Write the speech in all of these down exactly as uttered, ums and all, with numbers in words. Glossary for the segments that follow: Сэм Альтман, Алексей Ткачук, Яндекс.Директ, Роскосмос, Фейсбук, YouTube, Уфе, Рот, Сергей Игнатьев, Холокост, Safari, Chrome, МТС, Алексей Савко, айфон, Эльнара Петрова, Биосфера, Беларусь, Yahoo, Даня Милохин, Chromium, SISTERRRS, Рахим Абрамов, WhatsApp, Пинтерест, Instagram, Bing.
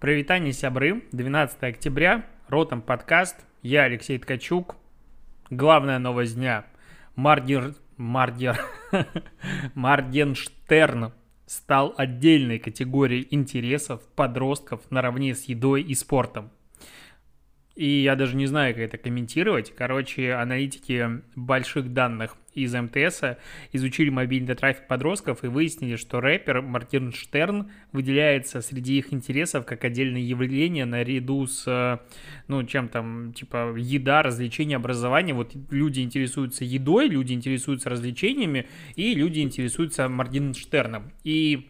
Привитание, сябры, двенадцатое октября, Ротом подкаст, я Алексей Ткачук. Главная новость дня. Моргенштерн Мардер... Моргенштерн стал отдельной категорией интересов подростков наравне с едой и спортом. И я даже не знаю, как это комментировать. Короче, аналитики больших данных из МТС изучили мобильный трафик подростков и выяснили, что рэпер Моргенштерн выделяется среди их интересов как отдельное явление наряду с, ну, чем там, типа, еда, развлечения, образование. Вот люди интересуются едой, люди интересуются развлечениями, и люди интересуются Моргенштерном. И...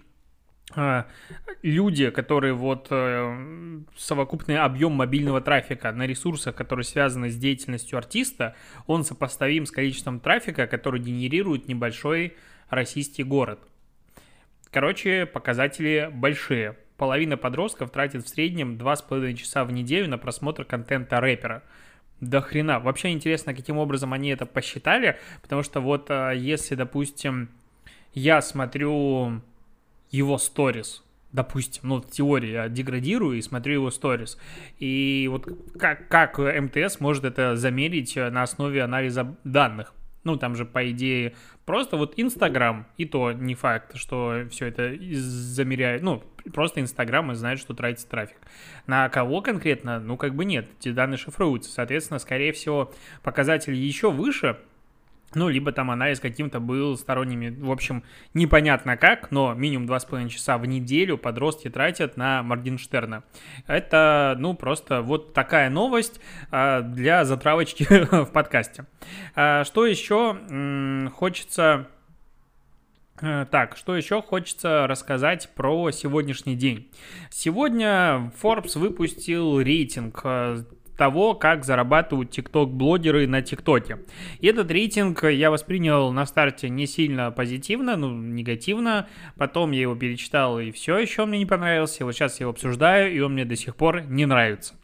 люди, которые вот э, совокупный объем мобильного трафика на ресурсах, которые связаны с деятельностью артиста, он сопоставим с количеством трафика, который генерирует небольшой российский город. Короче, показатели большие. Половина подростков тратит в среднем два с половиной часа в неделю на просмотр контента рэпера. До хрена. Вообще интересно, каким образом они это посчитали, потому что вот э, если, допустим, я смотрю... его сторис, допустим, ну, в теории я деградирую и смотрю его сторис. И вот как, как МТС может это замерить на основе анализа данных? Ну, там же, по идее, просто вот Инстаграм, и то не факт, что все это замеряют. Ну, просто Инстаграм и знает, что тратится трафик. На кого конкретно? Ну, как бы нет, эти данные шифруются. Соответственно, скорее всего, показатели еще выше. Ну, либо там анализ каким-то был сторонними, в общем, непонятно как, но минимум два с половиной часа в неделю подростки тратят на Моргенштерна. Это, ну, просто вот такая новость для затравочки в подкасте. Что еще хочется... Так, что еще хочется рассказать про сегодняшний день. Сегодня Forbes выпустил рейтинг того, как зарабатывают тикток-блогеры на ТикТоке. И этот рейтинг я воспринял на старте не сильно позитивно, ну, негативно. Потом я его перечитал, и все еще он мне не понравился. И вот сейчас я его обсуждаю, и он мне до сих пор не нравится.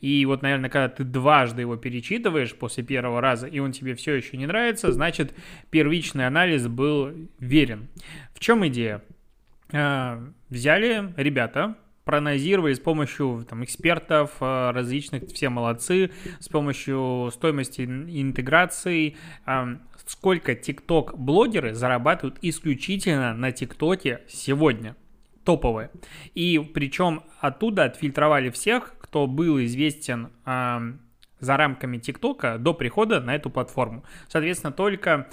И вот, наверное, когда ты дважды его перечитываешь после первого раза, и он тебе все еще не нравится, значит, первичный анализ был верен. В чем идея? Взяли ребята... проанализировали с помощью там, экспертов различных, все молодцы, с помощью стоимости интеграции, сколько TikTok-блогеры зарабатывают исключительно на ТикТоке сегодня, топовые. И причем оттуда отфильтровали всех, кто был известен за рамками ТикТока до прихода на эту платформу. Соответственно, только...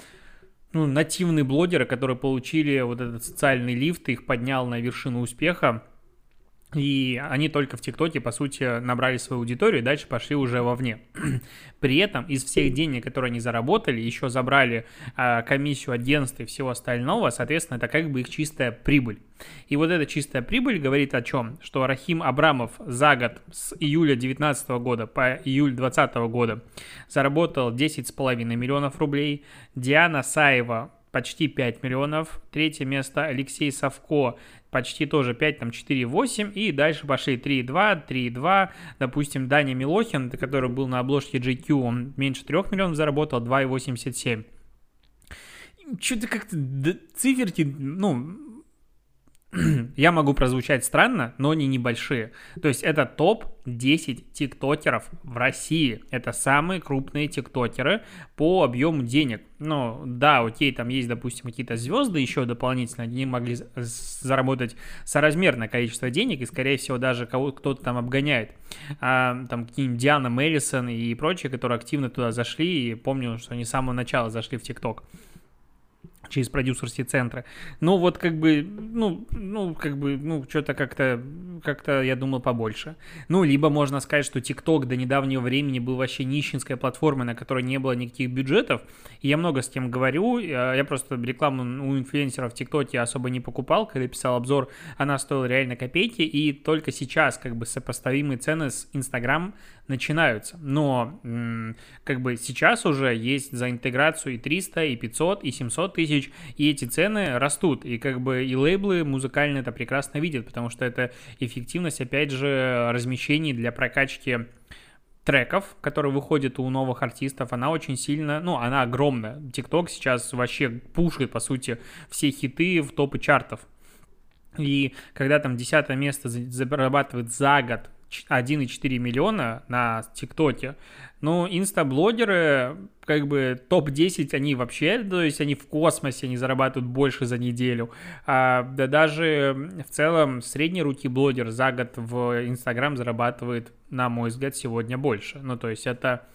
ну, нативные блогеры, которые получили вот этот социальный лифт, их поднял на вершину успеха, и они только в ТикТоке, по сути, набрали свою аудиторию и дальше пошли уже вовне. При этом из всех денег, которые они заработали, еще забрали э, комиссию агентств и всего остального, соответственно, это как бы их чистая прибыль. И вот эта чистая прибыль говорит о чем? Что Рахим Абрамов за год с июля две тысячи девятнадцатого года по июль две тысячи двадцатого года заработал десять с половиной миллионов рублей, Диана Саева почти пять миллионов, третье место Алексей Савко почти тоже пять, там четыре и восемь, и дальше пошли три и два, три и два, допустим, Даня Милохин, который был на обложке джи кью, он меньше трех миллионов заработал, два и восемьдесят семь. Что-то как-то циферки, ну... я могу прозвучать странно, но они небольшие. То есть это топ десять тиктокеров в России. Это самые крупные тиктокеры по объему денег. Ну, да, окей, там есть, допустим, какие-то звезды еще дополнительно. Они могли заработать соразмерное количество денег. И, скорее всего, даже кого- кто-то там обгоняет. А, там какие-нибудь Диана, Мэлисон и прочие, которые активно туда зашли. И помню, что они с самого начала зашли в ТикТок через продюсерские центры. Ну, вот как бы, ну, ну как бы, ну, что-то как-то, как-то, я думал, побольше. Ну, либо можно сказать, что TikTok до недавнего времени был вообще нищенской платформой, на которой не было никаких бюджетов. И я много с кем говорю. Я просто рекламу у инфлюенсеров в ТикТоке особо не покупал. Когда писал обзор, она стоила реально копейки. И только сейчас, как бы, сопоставимые цены с Instagram начинаются. Но, как бы, сейчас уже есть за интеграцию и триста, и пятьсот, и семьсот тысяч. И эти цены растут, и как бы и лейблы музыкальные это прекрасно видят, потому что это эффективность, опять же, размещений для прокачки треков, которые выходят у новых артистов, она очень сильно, ну, она огромная. TikTok сейчас вообще пушит, по сути, все хиты в топы чартов. И когда там десятое место зарабатывает за год один и четыре миллиона на ТикТоке, ну, инстаблогеры, как бы, топ десять, они вообще, то есть они в космосе, они зарабатывают больше за неделю. А, да даже в целом средний руки блогер за год в Инстаграм зарабатывает, на мой взгляд, сегодня больше. Ну, то есть это,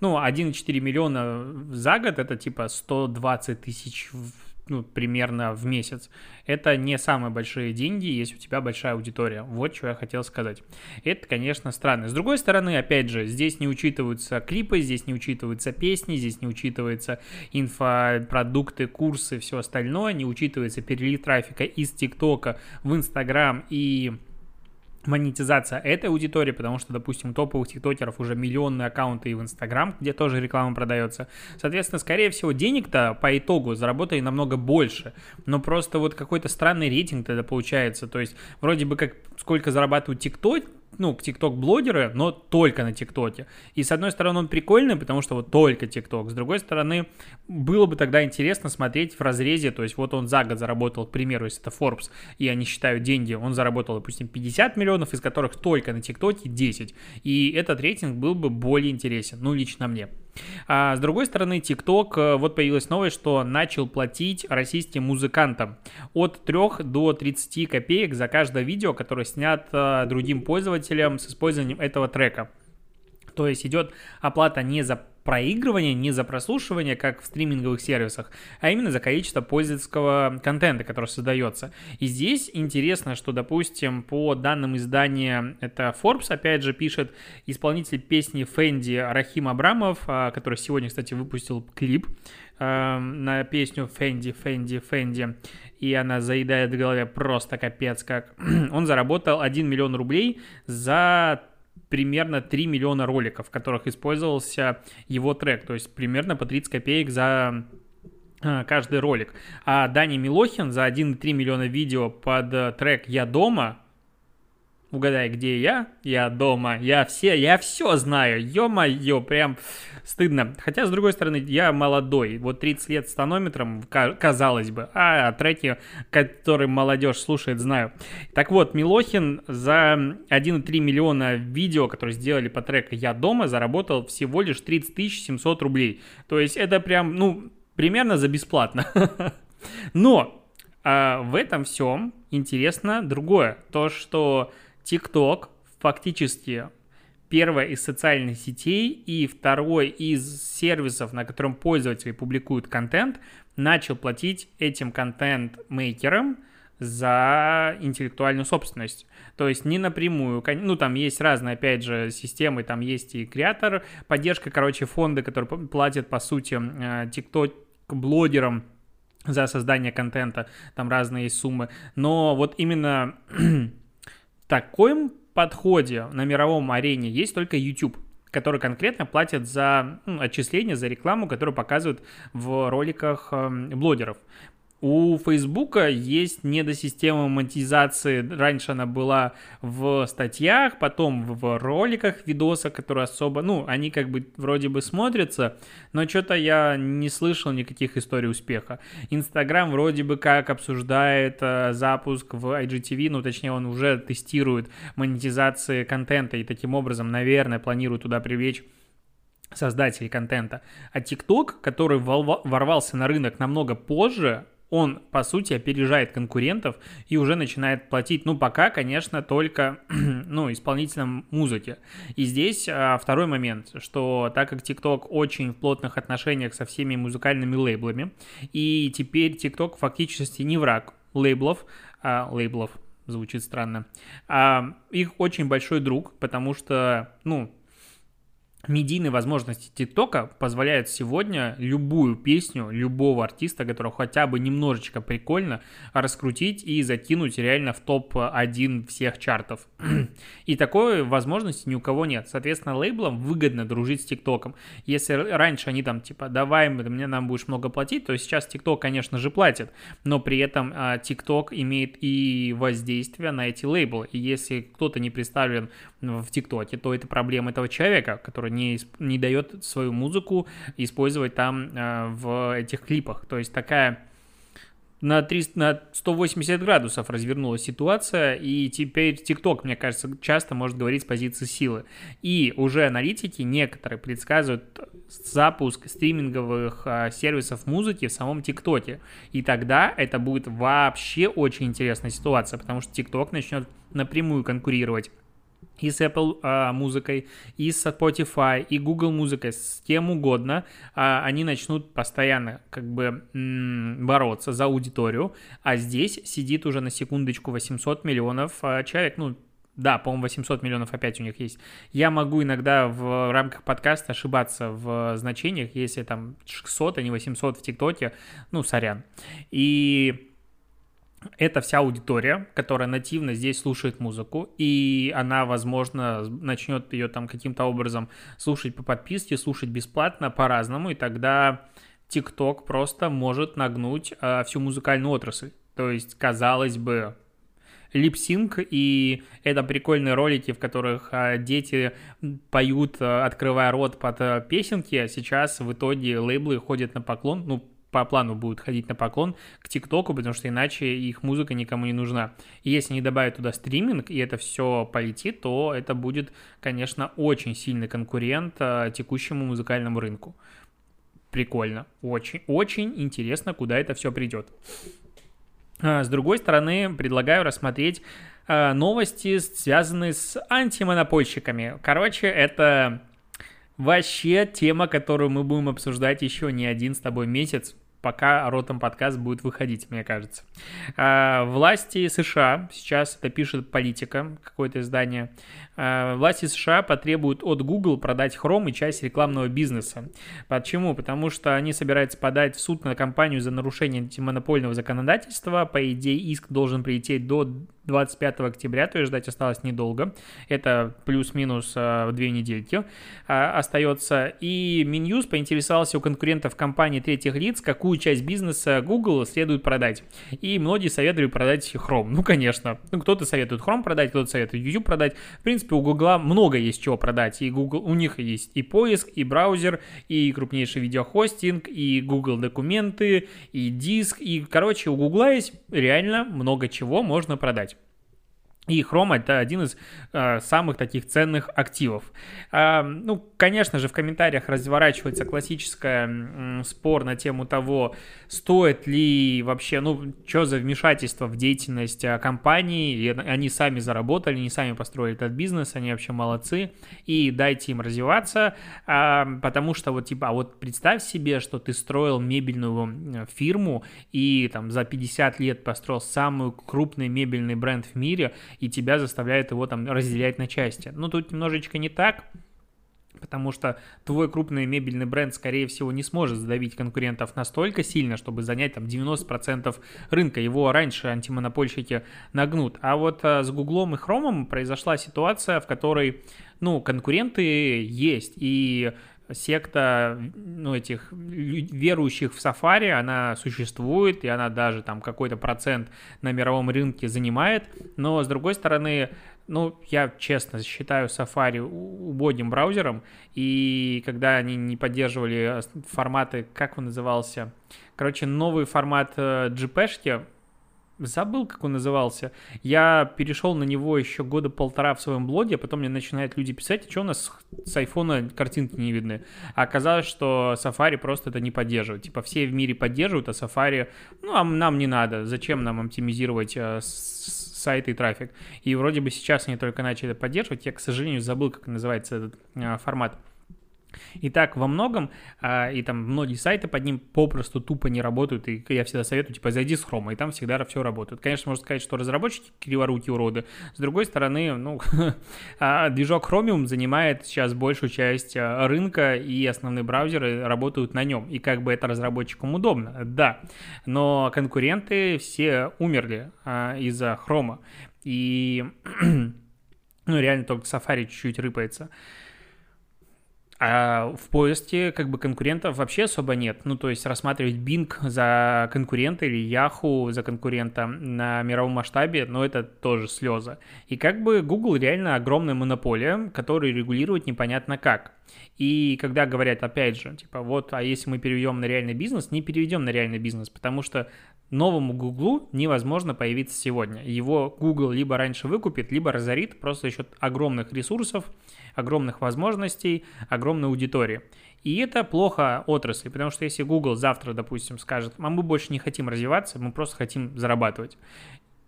ну, один и четыре миллиона за год, это типа сто двадцать тысяч в ну, примерно в месяц. Это не самые большие деньги, если у тебя большая аудитория. Вот что я хотел сказать. Это, конечно, странно. С другой стороны, опять же, здесь не учитываются клипы, здесь не учитываются песни, здесь не учитываются инфопродукты, курсы, все остальное, не учитывается перелив трафика из ТикТока в Инстаграм и монетизация этой аудитории, потому что, допустим, топовых тиктокеров уже миллионные аккаунты и в Инстаграм, где тоже реклама продается. Соответственно, скорее всего, денег-то по итогу заработали намного больше, но просто вот какой-то странный рейтинг тогда получается. То есть вроде бы как сколько зарабатывают тикток, ну, тикток-блогеры, но только на ТикТоке. И, с одной стороны, он прикольный, потому что вот только ТикТок. С другой стороны, было бы тогда интересно смотреть в разрезе, то есть вот он за год заработал, к примеру, если это Forbes, и они считают деньги, он заработал, допустим, пятьдесят миллионов, из которых только на ТикТоке десять. И этот рейтинг был бы более интересен, ну, лично мне. А с другой стороны, TikTok, вот появилась новость, что начал платить российским музыкантам от трёх до тридцати копеек за каждое видео, которое снято другим пользователем с использованием этого трека. То есть идет оплата не за проигрывание, не за прослушивание, как в стриминговых сервисах, а именно за количество пользовательского контента, который создается. И здесь интересно, что, допустим, по данным издания, это Forbes, опять же, пишет, исполнитель песни Фэнди Рахим Абрамов, который сегодня, кстати, выпустил клип э, на песню «Фэнди, Фэнди, Фэнди», и она заедает в голове просто капец как. Он заработал один миллион рублей за примерно три миллиона роликов, в которых использовался его трек, то есть примерно по тридцать копеек за каждый ролик. А Даня Милохин за один и три миллиона видео под трек «Я дома», угадай, где я? Я дома, я все, я все знаю, ё-моё, прям стыдно. Хотя, с другой стороны, я молодой, вот тридцать лет с тонометром, казалось бы, а треки, которые молодежь слушает, знаю. Так вот, Милохин за один и три миллиона видео, которые сделали по треку «Я дома», заработал всего лишь тридцать тысяч семьсот рублей. То есть это прям, ну, примерно за бесплатно. Но в этом всем интересно другое, то, что TikTok фактически первая из социальных сетей и второй из сервисов, на котором пользователи публикуют контент, начал платить этим контент-мейкерам за интеллектуальную собственность. То есть не напрямую, ну там есть разные, опять же, системы, там есть и креатор, поддержка, короче, фонды, которые платят, по сути, TikTok-блогерам за создание контента, там разные есть суммы. Но вот именно в таком подходе на мировом арене есть только YouTube, который конкретно платит за ну, отчисления, за рекламу, которую показывают в роликах э, блогеров. У Facebook есть недосистема монетизации. Раньше она была в статьях, потом в роликах, видосах, которые особо, ну, они как бы вроде бы смотрятся, но что-то я не слышал никаких историй успеха. Instagram вроде бы как обсуждает э, запуск в ай джи ти ви, ну, точнее, он уже тестирует монетизации контента и таким образом, наверное, планирует туда привлечь создателей контента. А TikTok, который ворвался на рынок намного позже, он, по сути, опережает конкурентов и уже начинает платить, ну, пока, конечно, только, ну, исполнителям музыки. И здесь а, второй момент, что так как TikTok очень в плотных отношениях со всеми музыкальными лейблами, и теперь TikTok фактически не враг лейблов, а, лейблов, звучит странно, а, их очень большой друг, потому что, ну, медийные возможности ТикТока позволяют сегодня любую песню любого артиста, которого хотя бы немножечко прикольно, раскрутить и закинуть реально в топ один всех чартов. И такой возможности ни у кого нет. Соответственно, лейблам выгодно дружить с ТикТоком. Если раньше они там типа «давай, мне нам будешь много платить», то сейчас ТикТок, конечно же, платит, но при этом ТикТок имеет и воздействие на эти лейблы. И если кто-то не представлен в ТикТоке, то это проблема этого человека, который Не, не дает свою музыку использовать там э, в этих клипах. То есть такая на, триста, на сто восемьдесят градусов развернулась ситуация, и теперь TikTok, мне кажется, часто может говорить с позиции силы. И уже аналитики некоторые предсказывают запуск стриминговых а, сервисов музыки в самом ТикТоке. И тогда это будет вообще очень интересная ситуация, потому что TikTok начнет напрямую конкурировать и с Apple а, музыкой, и с Spotify, и Google музыкой, с кем угодно. а, они начнут постоянно как бы м- бороться за аудиторию, а здесь сидит уже на секундочку восемьсот миллионов а, человек, ну, да, по-моему, восемьсот миллионов опять у них есть. Я могу иногда в рамках подкаста ошибаться в значениях, если там шестьсот, а не восемьсот в ТикТоке, ну, сорян. И... это вся аудитория, которая нативно здесь слушает музыку, и она, возможно, начнет ее там каким-то образом слушать по подписке, слушать бесплатно, по-разному, и тогда TikTok просто может нагнуть э, всю музыкальную отрасль. То есть, казалось бы, липсинг, и это прикольные ролики, в которых э, дети поют, э, открывая рот под э, песенки, а сейчас в итоге лейблы ходят на поклон, ну, по плану будут ходить на поклон к ТикТоку, потому что иначе их музыка никому не нужна. И если не добавить туда стриминг, и это все полетит, то это будет, конечно, очень сильный конкурент а, текущему музыкальному рынку. Прикольно. Очень-очень интересно, куда это все придет. А, с другой стороны, предлагаю рассмотреть а, новости, связанные с антимонопольщиками. Короче, это... вообще тема, которую мы будем обсуждать еще не один с тобой месяц, пока Ротом подкаст будет выходить, мне кажется. Власти США, сейчас это пишет «Политика», какое-то издание, власти США потребуют от Google продать Chrome и часть рекламного бизнеса. Почему? Потому что они собираются подать в суд на компанию за нарушение антимонопольного законодательства. По идее, иск должен прилететь до двадцать пятого октября, то есть ждать осталось недолго. Это плюс-минус две недельки остается. И Минюст поинтересовался у конкурентов компаний третьих лиц, какую часть бизнеса Google следует продать. И многие советовали продать Chrome. Ну, конечно. Ну, кто-то советует Chrome продать, кто-то советует YouTube продать. В принципе, у Google много есть чего продать. И Google, у них есть и поиск, и браузер, и крупнейший видеохостинг, и Google документы, и диск. И, короче, у Google есть реально много чего можно продать. И Chrome — это один из э, самых таких ценных активов. Э, ну, конечно же, в комментариях разворачивается классическая м, спор на тему того, стоит ли вообще, ну, что за вмешательство в деятельность э, компании, и они сами заработали, они сами построили этот бизнес, они вообще молодцы, и дайте им развиваться, э, потому что вот типа, а вот представь себе, что ты строил мебельную фирму и там за пятьдесят лет построил самый крупный мебельный бренд в мире, и тебя заставляют его там разделять на части. Ну, тут немножечко не так, потому что твой крупный мебельный бренд, скорее всего, не сможет задавить конкурентов настолько сильно, чтобы занять там девяносто процентов рынка. Его раньше антимонопольщики нагнут. А вот а, с Гуглом и Хромом произошла ситуация, в которой, ну, конкуренты есть, и... секта, ну, этих верующих в Safari, она существует, и она даже там какой-то процент на мировом рынке занимает, но, с другой стороны, ну, я честно считаю Safari убогим браузером, и когда они не поддерживали форматы, как он назывался, короче, новый формат джей пи и джи-шки, забыл, как он назывался. Я перешел на него еще года полтора в своем блоге, а потом мне начинают люди писать, что у нас с айфона картинки не видны. А оказалось, что Safari просто это не поддерживает. Типа все в мире поддерживают, а Safari, ну, а нам не надо. Зачем нам оптимизировать э, сайт и трафик? И вроде бы сейчас они только начали это поддерживать. Я, к сожалению, забыл, как называется этот э, формат. И так во многом, э, и там многие сайты под ним попросту тупо не работают, и я всегда советую, типа, зайди с Хрома, и там всегда все работает. Конечно, можно сказать, что разработчики криворуки уроды, с другой стороны, ну, движок Chromium занимает сейчас большую часть рынка, и основные браузеры работают на нем, и как бы это разработчикам удобно, да, но конкуренты все умерли э, из-за Хрома, и, ну, реально только Safari чуть-чуть рыпается. А в поиске как бы конкурентов вообще особо нет. Ну, то есть рассматривать Bing за конкурента или Yahoo за конкурента на мировом масштабе, ну, это тоже слезы. И как бы Google реально огромная монополия, которую регулировать непонятно как. И когда говорят, опять же, типа, вот, а если мы переведем на реальный бизнес, не переведем на реальный бизнес, потому что новому Гуглу невозможно появиться сегодня. Его Google либо раньше выкупит, либо разорит просто за счет огромных ресурсов, огромных возможностей, огромной аудитории. И это плохо отрасли, потому что если Google завтра, допустим, скажет, а мы больше не хотим развиваться, мы просто хотим зарабатывать,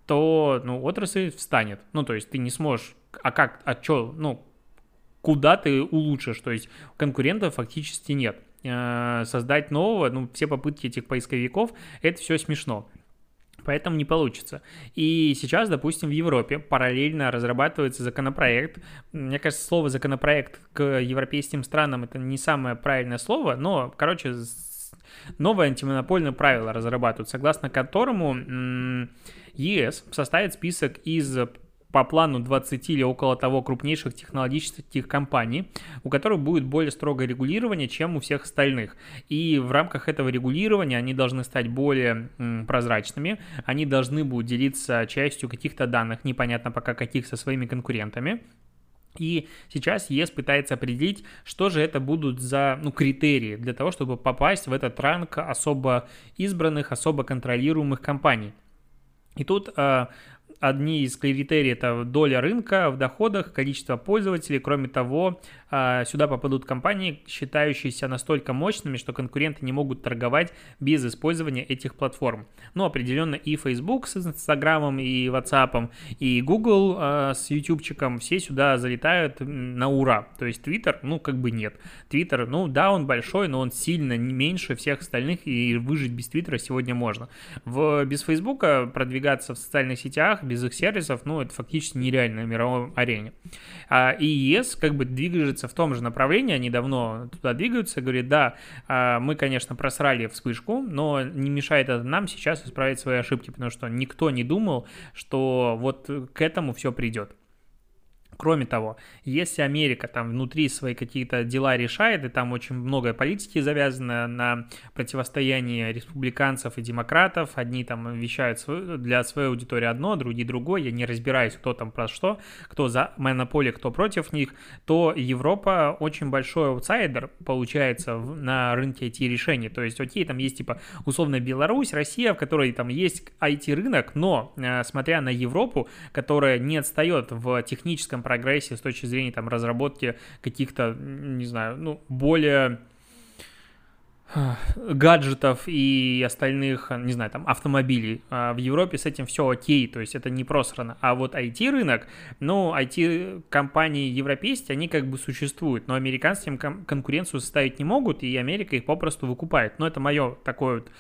то ну, отрасль встанет. Ну, то есть ты не сможешь, а как, а что, ну, куда ты улучшишь, то есть конкурентов фактически нет. Создать нового, ну, все попытки этих поисковиков, это все смешно. Поэтому не получится. И сейчас, допустим, в Европе параллельно разрабатывается законопроект. Мне кажется, слово «законопроект» к европейским странам – это не самое правильное слово, но, короче, новое антимонопольное правило разрабатывают, согласно которому ЕС составит список из по плану двадцати или около того крупнейших технологических компаний, у которых будет более строгое регулирование, чем у всех остальных. И в рамках этого регулирования они должны стать более м, прозрачными, они должны будут делиться частью каких-то данных, непонятно пока каких, со своими конкурентами. И сейчас ЕС пытается определить, что же это будут за ну, критерии для того, чтобы попасть в этот ранг особо избранных, особо контролируемых компаний. И тут... Э, Одни из критерий – это доля рынка в доходах, количество пользователей. Кроме того, сюда попадут компании, считающиеся настолько мощными, что конкуренты не могут торговать без использования этих платформ. Ну, определенно и Facebook с Instagram, и WhatsApp, и Google с ютубчиком все сюда залетают на ура. То есть Twitter, ну, как бы нет. Twitter, ну, да, он большой, но он сильно меньше всех остальных, и выжить без Twitter сегодня можно. В, без Facebook продвигаться в социальных сетях, без их сервисов, ну, это фактически нереально на мировой арене. И ЕС как бы двигается в том же направлении, они давно туда двигаются, говорят, да, мы, конечно, просрали вспышку, но не мешает это нам сейчас исправить свои ошибки, потому что никто не думал, что вот к этому все придет. Кроме того, если Америка там внутри свои какие-то дела решает, и там очень много политики завязано на противостоянии республиканцев и демократов, одни там вещают для своей аудитории одно, другие другое, я не разбираюсь, кто там про что, кто за монополии, кто против них, то Европа очень большой аутсайдер получается на рынке ай ти-решений. То есть, окей, там есть типа условно Беларусь, Россия, в которой там есть ай ти-рынок, но смотря на Европу, которая не отстает в техническом прогрессе с точки зрения там разработки каких-то, не знаю, ну, более гаджетов и остальных, не знаю, там, автомобилей. В Европе с этим все окей, то есть это не просрано. А вот ай ти-рынок, ну, ай ти-компании европейские, они как бы существуют, но американцам конкуренцию составить не могут, и Америка их попросту выкупает. Но это мое такое вот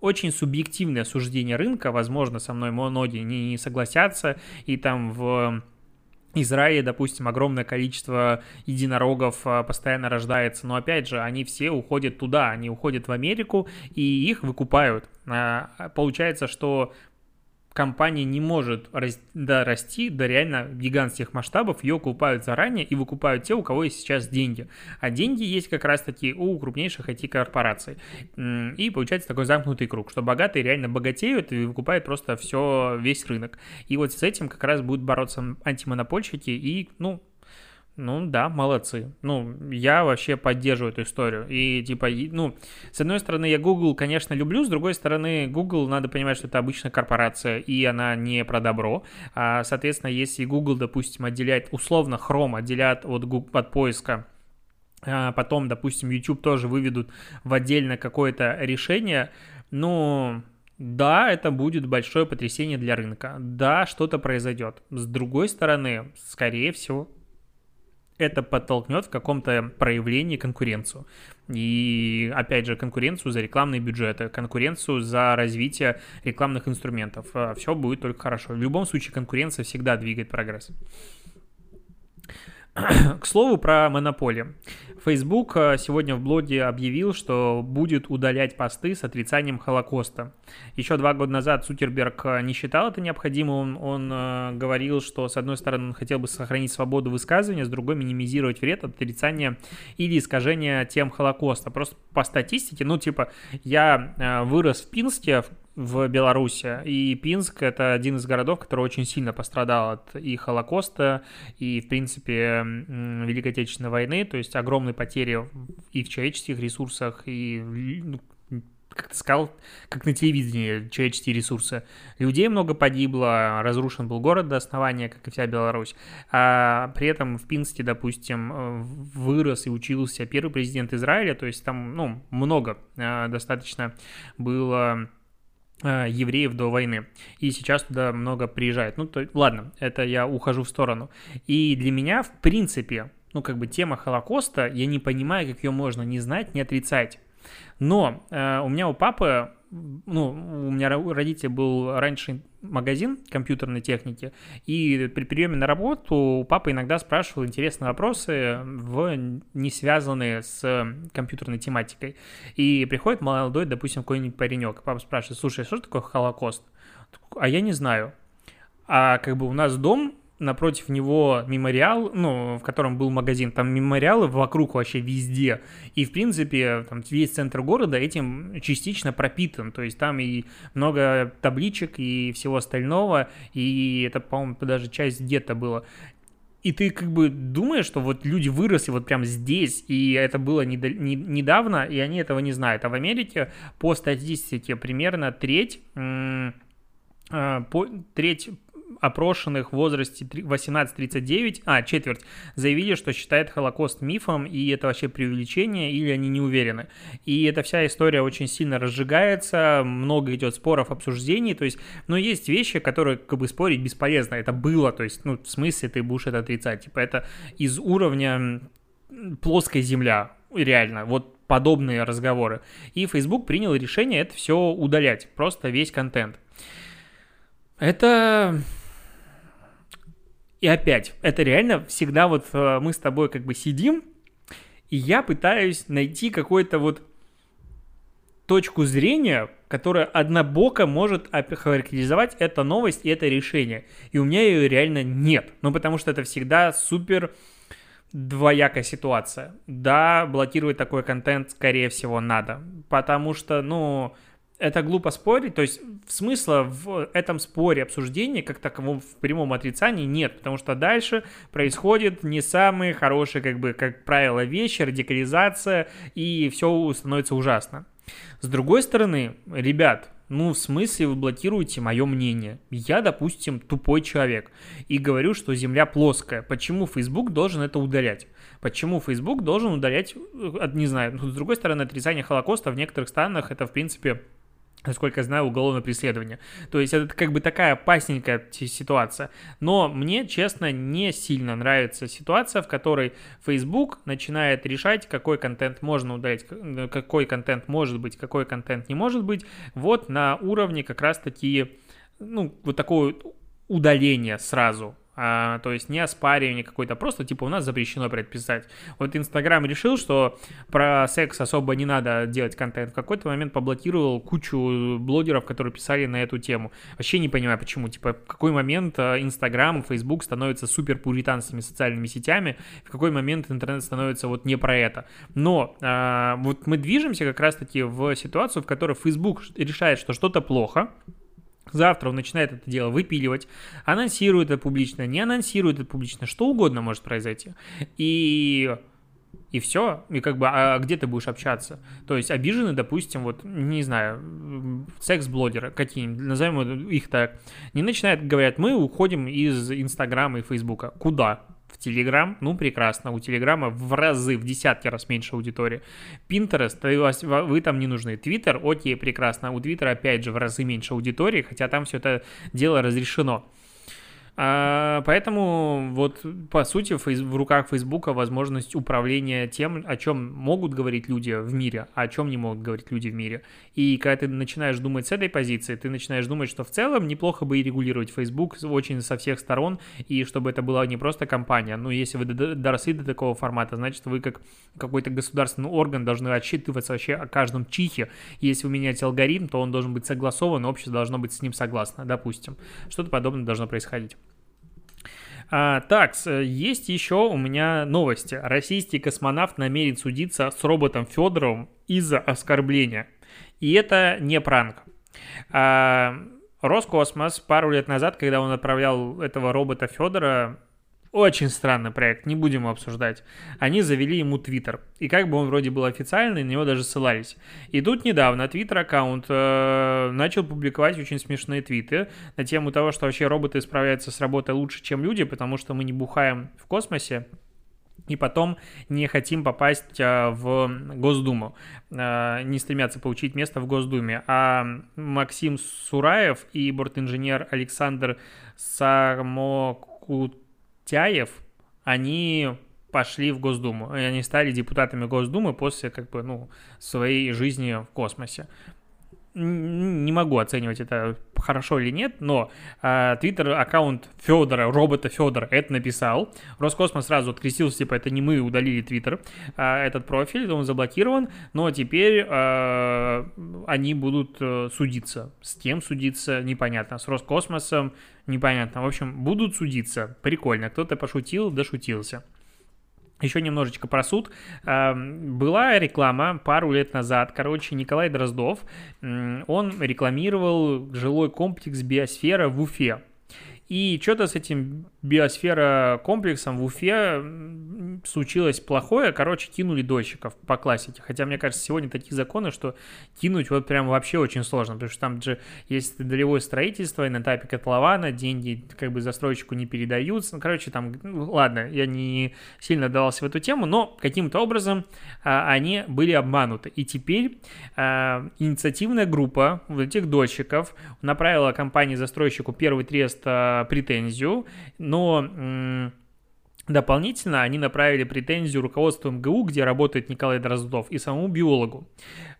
очень субъективное суждение рынка, возможно, со мной многие не согласятся, и там в Израиле, допустим, огромное количество единорогов постоянно рождается, но опять же, они все уходят туда, они уходят в Америку и их выкупают. Получается, что компания не может дорасти до реально гигантских масштабов, ее купают заранее и выкупают те, у кого есть сейчас деньги. А деньги есть как раз-таки у крупнейших ай ти-корпораций. И получается такой замкнутый круг, что богатые реально богатеют и выкупают просто все, весь рынок. И вот с этим как раз будут бороться антимонопольщики и, ну... Ну да, молодцы. Ну, я вообще поддерживаю эту историю. И типа, ну, с одной стороны, я Google, конечно, люблю, с другой стороны, Google, надо понимать, что это обычная корпорация, и она не про добро. А, соответственно, если Google, допустим, отделяет, условно, Chrome отделят от, от поиска, а потом, допустим, YouTube тоже выведут в отдельно какое-то решение, ну... Да, это будет большое потрясение для рынка. Да, что-то произойдет. С другой стороны, скорее всего, это подтолкнет в каком-то проявлении конкуренцию. И, опять же, конкуренцию за рекламные бюджеты, конкуренцию за развитие рекламных инструментов. Все будет только хорошо. В любом случае, конкуренция всегда двигает прогресс. К слову про монополии. Facebook сегодня в блоге объявил, что будет удалять посты с отрицанием Холокоста. Еще два года назад Цукерберг не считал это необходимым. Он, он говорил, что с одной стороны он хотел бы сохранить свободу высказывания, с другой минимизировать вред от отрицания или искажения тем Холокоста. Просто по статистике, ну типа я вырос в Пинске, в в Беларуси. И Пинск — это один из городов, который очень сильно пострадал от и Холокоста, и, в принципе, Великой Отечественной войны, то есть огромные потери и в человеческих ресурсах, и как ты сказал, как на телевидении, человеческие ресурсы. Людей много погибло, разрушен был город до основания, как и вся Беларусь. А при этом в Пинске, допустим, вырос и учился первый президент Израиля, то есть там, ну, много достаточно было евреев до войны, и сейчас туда много приезжает. Ну, то, ладно, это я ухожу в сторону. И для меня, в принципе, ну, как бы тема Холокоста, я не понимаю, как ее можно не знать, не отрицать. Но э, у меня у папы, ну, у меня у родителей был раньше магазин компьютерной техники, и при приеме на работу папа иногда спрашивал интересные вопросы, в, не связанные с компьютерной тематикой. И приходит молодой, допустим, какой-нибудь паренек, папа спрашивает: слушай, что такое Холокост? А я не знаю. А как бы у нас дом, напротив него мемориал, ну, в котором был магазин, там мемориалы вокруг вообще везде, и, в принципе, там весь центр города этим частично пропитан, то есть там и много табличек и всего остального, и это, по-моему, даже часть гетто было. И ты как бы думаешь, что вот люди выросли вот прям здесь, и это было недавно, и они этого не знают. А в Америке по статистике примерно треть, по, треть опрошенных в возрасте восемнадцать тридцать девять, а, четверть, заявили, что считают Холокост мифом, и это вообще преувеличение, или они не уверены. И эта вся история очень сильно разжигается, много идет споров, обсуждений, то есть, ну, есть вещи, которые, как бы, спорить бесполезно, это было, то есть, ну, в смысле ты будешь это отрицать, типа, это из уровня плоская земля, реально, вот подобные разговоры. И Facebook принял решение это все удалять, просто весь контент. Это... И опять, это реально всегда вот мы с тобой как бы сидим, и я пытаюсь найти какую-то вот точку зрения, которая однобоко может охарактеризовать эту новость и это решение. И у меня ее реально нет. Ну, потому что это всегда супер двоякая ситуация. Да, блокировать такой контент, скорее всего, надо. Потому что, ну... Это глупо спорить, то есть смысла в этом споре, обсуждении как таковом в прямом отрицании нет, потому что дальше происходит не самые хорошие, как бы, как правило, вещи, радикализация, и все становится ужасно. С другой стороны, ребят, ну, в смысле вы блокируете мое мнение? Я, допустим, тупой человек и говорю, что земля плоская. Почему Facebook должен это удалять? Почему Facebook должен удалять, не знаю, с другой стороны, отрицание Холокоста в некоторых странах это, в принципе... насколько я знаю, уголовное преследование. То есть это как бы такая опасненькая ситуация. Но мне, честно, не сильно нравится ситуация, в которой Facebook начинает решать, какой контент можно удалять, какой контент может быть, какой контент не может быть. Вот на уровне как раз-таки, ну, вот такого удаления сразу. А, то есть не оспаривание какой-то, просто типа у нас запрещено предписать. Вот Инстаграм решил, что про секс особо не надо делать контент. В какой-то момент поблокировал кучу блогеров, которые писали на эту тему. Вообще не понимаю, почему. Типа в какой момент Инстаграм, Фейсбук становятся супер пуританскими социальными сетями, в какой момент интернет становится вот не про это. Но а, вот мы движемся как раз-таки в ситуацию, в которой Фейсбук решает, что что-то плохо. Завтра он начинает это дело выпиливать, анонсирует это публично, не анонсирует это публично, что угодно может произойти. И, и все. И как бы, а где ты будешь общаться? То есть обижены, допустим, вот, не знаю, секс-блогеры какие-нибудь, назовем их так, не начинают, говорят, мы уходим из Инстаграма и Фейсбука. Куда? В Телеграм, ну прекрасно, у Телеграма в разы, в десятки раз меньше аудитории. Пинтерест, вы там не нужны. Твиттер, окей, прекрасно, у Твиттера опять же в разы меньше аудитории, хотя там все это дело разрешено. А, поэтому вот по сути в, в руках Фейсбука возможность управления тем, о чем могут говорить люди в мире, а о чем не могут говорить люди в мире. И когда ты начинаешь думать с этой позиции, ты начинаешь думать, что в целом неплохо бы и регулировать Фейсбук очень со всех сторон, и чтобы это была не просто компания. Но если вы доросли до такого формата, значит вы как какой-то государственный орган должны отчитываться вообще о каждом чихе. Если вы меняете алгоритм, то он должен быть согласован, общество должно быть с ним согласно, допустим. Что-то подобное должно происходить. А, так, есть еще у меня новости. Российский космонавт намерен судиться с роботом Федоровым из-за оскорбления. И это не пранк. А, Роскосмос пару лет назад, когда он отправлял этого робота Федора, очень странный проект, не будем его обсуждать. Они завели ему Twitter. И как бы он вроде был официальный, на него даже ссылались. И тут недавно Twitter аккаунт э, начал публиковать очень смешные твиты на тему того, что вообще роботы справляются с работой лучше, чем люди, потому что мы не бухаем в космосе. И потом не хотим попасть в Госдуму, не стремятся получить место в Госдуме. А Максим Сураев и бортинженер Александр Самокутяев, они пошли в Госдуму. И они стали депутатами Госдумы после как бы, ну, своей жизни в космосе. Не могу оценивать это хорошо или нет, но твиттер-аккаунт э, Федора, робота Федора, это написал. Роскосмос сразу открестился, типа, это не мы, удалили твиттер, э, этот профиль, он заблокирован, но теперь э, они будут э, судиться. С кем судиться, непонятно, с Роскосмосом, непонятно. В общем, будут судиться, прикольно, кто-то пошутил, дошутился. Еще немножечко про суд. Была реклама пару лет назад. Короче, Николай Дроздов, он рекламировал жилой комплекс «Биосфера» в Уфе. И что-то с этим биосфера-комплексом в Уфе случилось плохое. Короче, кинули дольщиков по классике. Хотя, мне кажется, сегодня такие законы, что кинуть вот прям вообще очень сложно. Потому что там же есть долевое строительство, и на этапе котлована деньги как бы застройщику не передаются. Короче, там, ладно, я не сильно отдавался в эту тему, но каким-то образом а, они были обмануты. И теперь а, инициативная группа вот этих дольщиков направила компании-застройщику первый трест претензию, но м- дополнительно они направили претензию руководству эм гэ у, где работает Николай Дроздов, и самому биологу.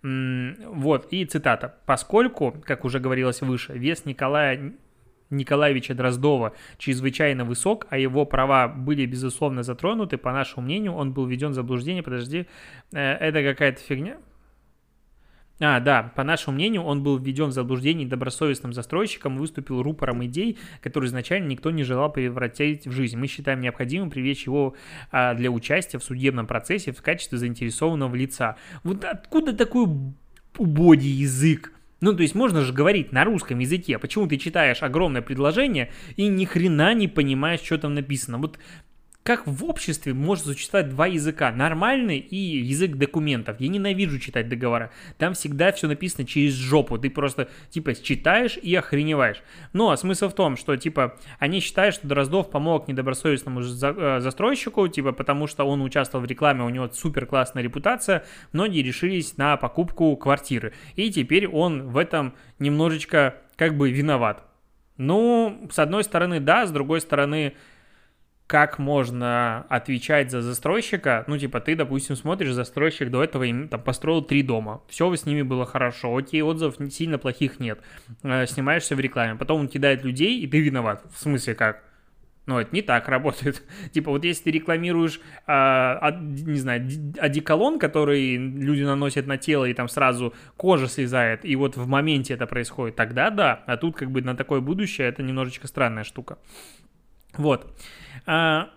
М- вот, и цитата. «Поскольку, как уже говорилось выше, вес Николая Николаевича Дроздова чрезвычайно высок, а его права были, безусловно, затронуты, по нашему мнению, он был введен в заблуждение». Подожди, это какая-то фигня? А, да, по нашему мнению, он был введен в заблуждение добросовестным застройщиком, выступил рупором идей, которые изначально никто не желал превратить в жизнь. Мы считаем необходимым привлечь его а, для участия в судебном процессе в качестве заинтересованного лица. Вот откуда такой убогий язык? Ну, то есть можно же говорить на русском языке. Почему ты читаешь огромное предложение и ни хрена не понимаешь, что там написано? Вот... Как в обществе можно существовать два языка? Нормальный и язык документов. Я ненавижу читать договора. Там всегда все написано через жопу. Ты просто, типа, читаешь и охреневаешь. Но смысл в том, что, типа, они считают, что Дроздов помог недобросовестному застройщику, типа, потому что он участвовал в рекламе, у него супер классная репутация. Многие решились на покупку квартиры. И теперь он в этом немножечко, как бы, виноват. Ну, с одной стороны, да, с другой стороны... Как можно отвечать за застройщика? Ну, типа, ты, допустим, смотришь, застройщик до этого им, там, построил три дома. Все с ними было хорошо, окей, отзывов сильно плохих нет. Снимаешься в рекламе, потом он кидает людей, и ты виноват. В смысле как? Ну, это не так работает. Типа, вот если ты рекламируешь, а, не знаю, одеколон, который люди наносят на тело, и там сразу кожа слезает, и вот в моменте это происходит, тогда да. А тут как бы на такое будущее это немножечко странная штука. Вот. А,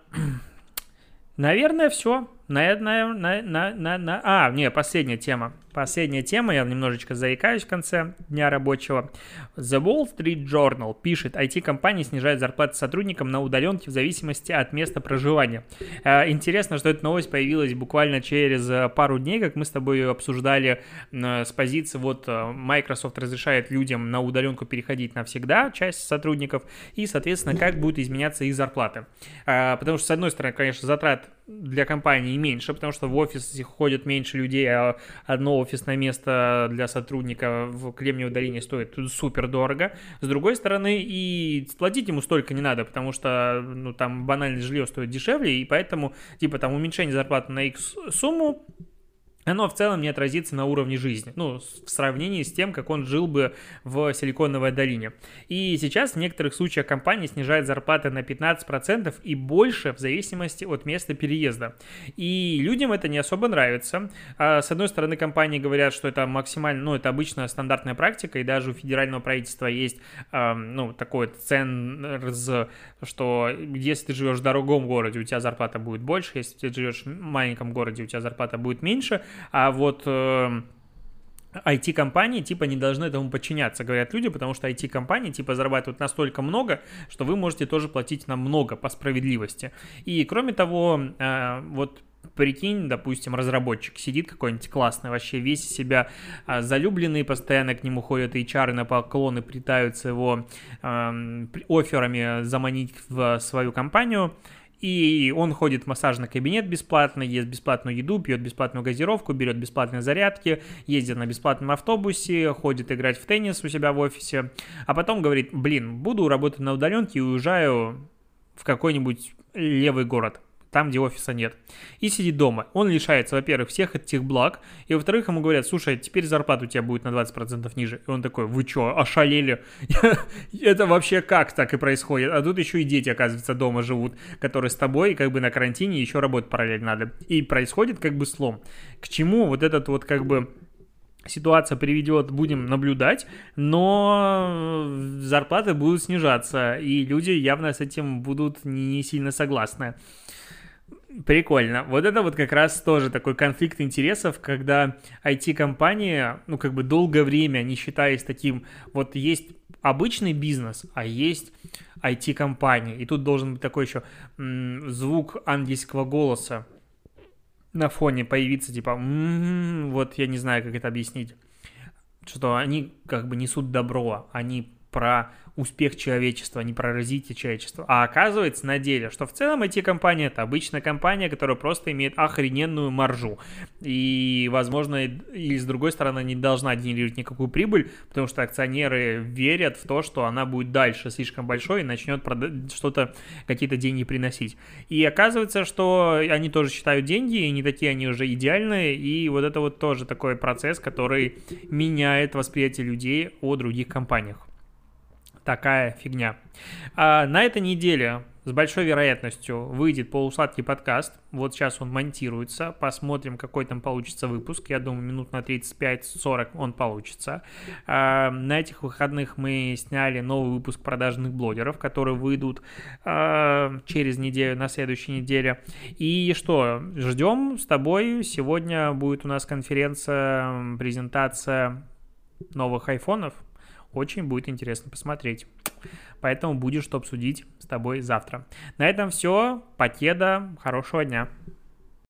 наверное, все. На, на, на, на, на. А, не, последняя тема. Последняя тема, я немножечко заикаюсь в конце дня рабочего. The Wall Street Journal пишет, ай ти-компании снижают зарплаты сотрудникам на удаленке в зависимости от места проживания. Интересно, что эта новость появилась буквально через пару дней, как мы с тобой ее обсуждали с позиции, вот Microsoft разрешает людям на удаленку переходить навсегда, часть сотрудников, и, соответственно, как будут изменяться их зарплаты. Потому что, с одной стороны, конечно, затрат для компании меньше, потому что в офис ходят меньше людей, а одно офисное место для сотрудника в Кремниевой долине стоит супер дорого. С другой стороны, и платить ему столько не надо, потому что, ну, там банальное жилье стоит дешевле, и поэтому, типа, там уменьшение зарплаты на X сумму, оно в целом не отразится на уровне жизни, ну, в сравнении с тем, как он жил бы в Силиконовой долине. И сейчас в некоторых случаях компании снижают зарплаты на пятнадцать процентов и больше в зависимости от места переезда. И людям это не особо нравится. А с одной стороны, компании говорят, что это максимально, ну, это обычная стандартная практика, и даже у федерального правительства есть, э, ну, такой ценз, что если ты живешь в дорогом городе, у тебя зарплата будет больше, если ты живешь в маленьком городе, у тебя зарплата будет меньше. А вот э, ай ти-компании, типа, не должны этому подчиняться, говорят люди, потому что ай ти-компании, типа, зарабатывают настолько много, что вы можете тоже платить нам много по справедливости. И, кроме того, э, вот... Прикинь, допустим, разработчик сидит какой-нибудь классный, вообще весь из себя а, залюбленный, постоянно к нему ходят эйч ар на поклоны, пытаются его а, офферами заманить в свою компанию, и он ходит в массажный кабинет бесплатно, ест бесплатную еду, пьет бесплатную газировку, берет бесплатные зарядки, ездит на бесплатном автобусе, ходит играть в теннис у себя в офисе, а потом говорит: блин, буду работать на удаленке и уезжаю в какой-нибудь левый город, там, где офиса нет, и сидит дома. Он лишается, во-первых, всех этих благ, и, во-вторых, ему говорят: слушай, теперь зарплата у тебя будет на двадцать процентов ниже. И он такой: вы что, ошалели? Это вообще как так и происходит? А тут еще и дети, оказывается, дома живут, которые с тобой как бы на карантине, еще работать параллельно надо. И происходит как бы слом. К чему вот этот вот как бы... ситуация приведет, будем наблюдать, но зарплаты будут снижаться, и люди явно с этим будут не сильно согласны. Прикольно. Вот это вот как раз тоже такой конфликт интересов, когда ай ти-компании, ну, как бы долгое время не считаясь таким, вот есть обычный бизнес, а есть ай ти-компания, и тут должен быть такой еще м- звук ангельского голоса на фоне появиться, типа, м-м-м, вот я не знаю, как это объяснить, что они как бы несут добро, они про успех человечества, не про развитие человечества. А оказывается на деле, что в целом ай ти-компания – это обычная компания, которая просто имеет охрененную маржу. И, возможно, или с другой стороны, не должна генерировать никакую прибыль, потому что акционеры верят в то, что она будет дальше слишком большой и начнет прод... что-то, какие-то деньги приносить. И оказывается, что они тоже считают деньги, и не такие они уже идеальные. И вот это вот тоже такой процесс, который меняет восприятие людей о других компаниях. Такая фигня. А на этой неделе с большой вероятностью выйдет полусладкий подкаст. Вот сейчас он монтируется. Посмотрим, какой там получится выпуск. Я думаю, минут на тридцать пять сорок он получится. А на этих выходных мы сняли новый выпуск продажных блогеров, которые выйдут а, через неделю, на следующей неделе. И что, ждем с тобой. Сегодня будет у нас конференция, презентация новых айфонов. Очень будет интересно посмотреть. Поэтому будет что обсудить с тобой завтра. На этом все. Покеда. Хорошего дня.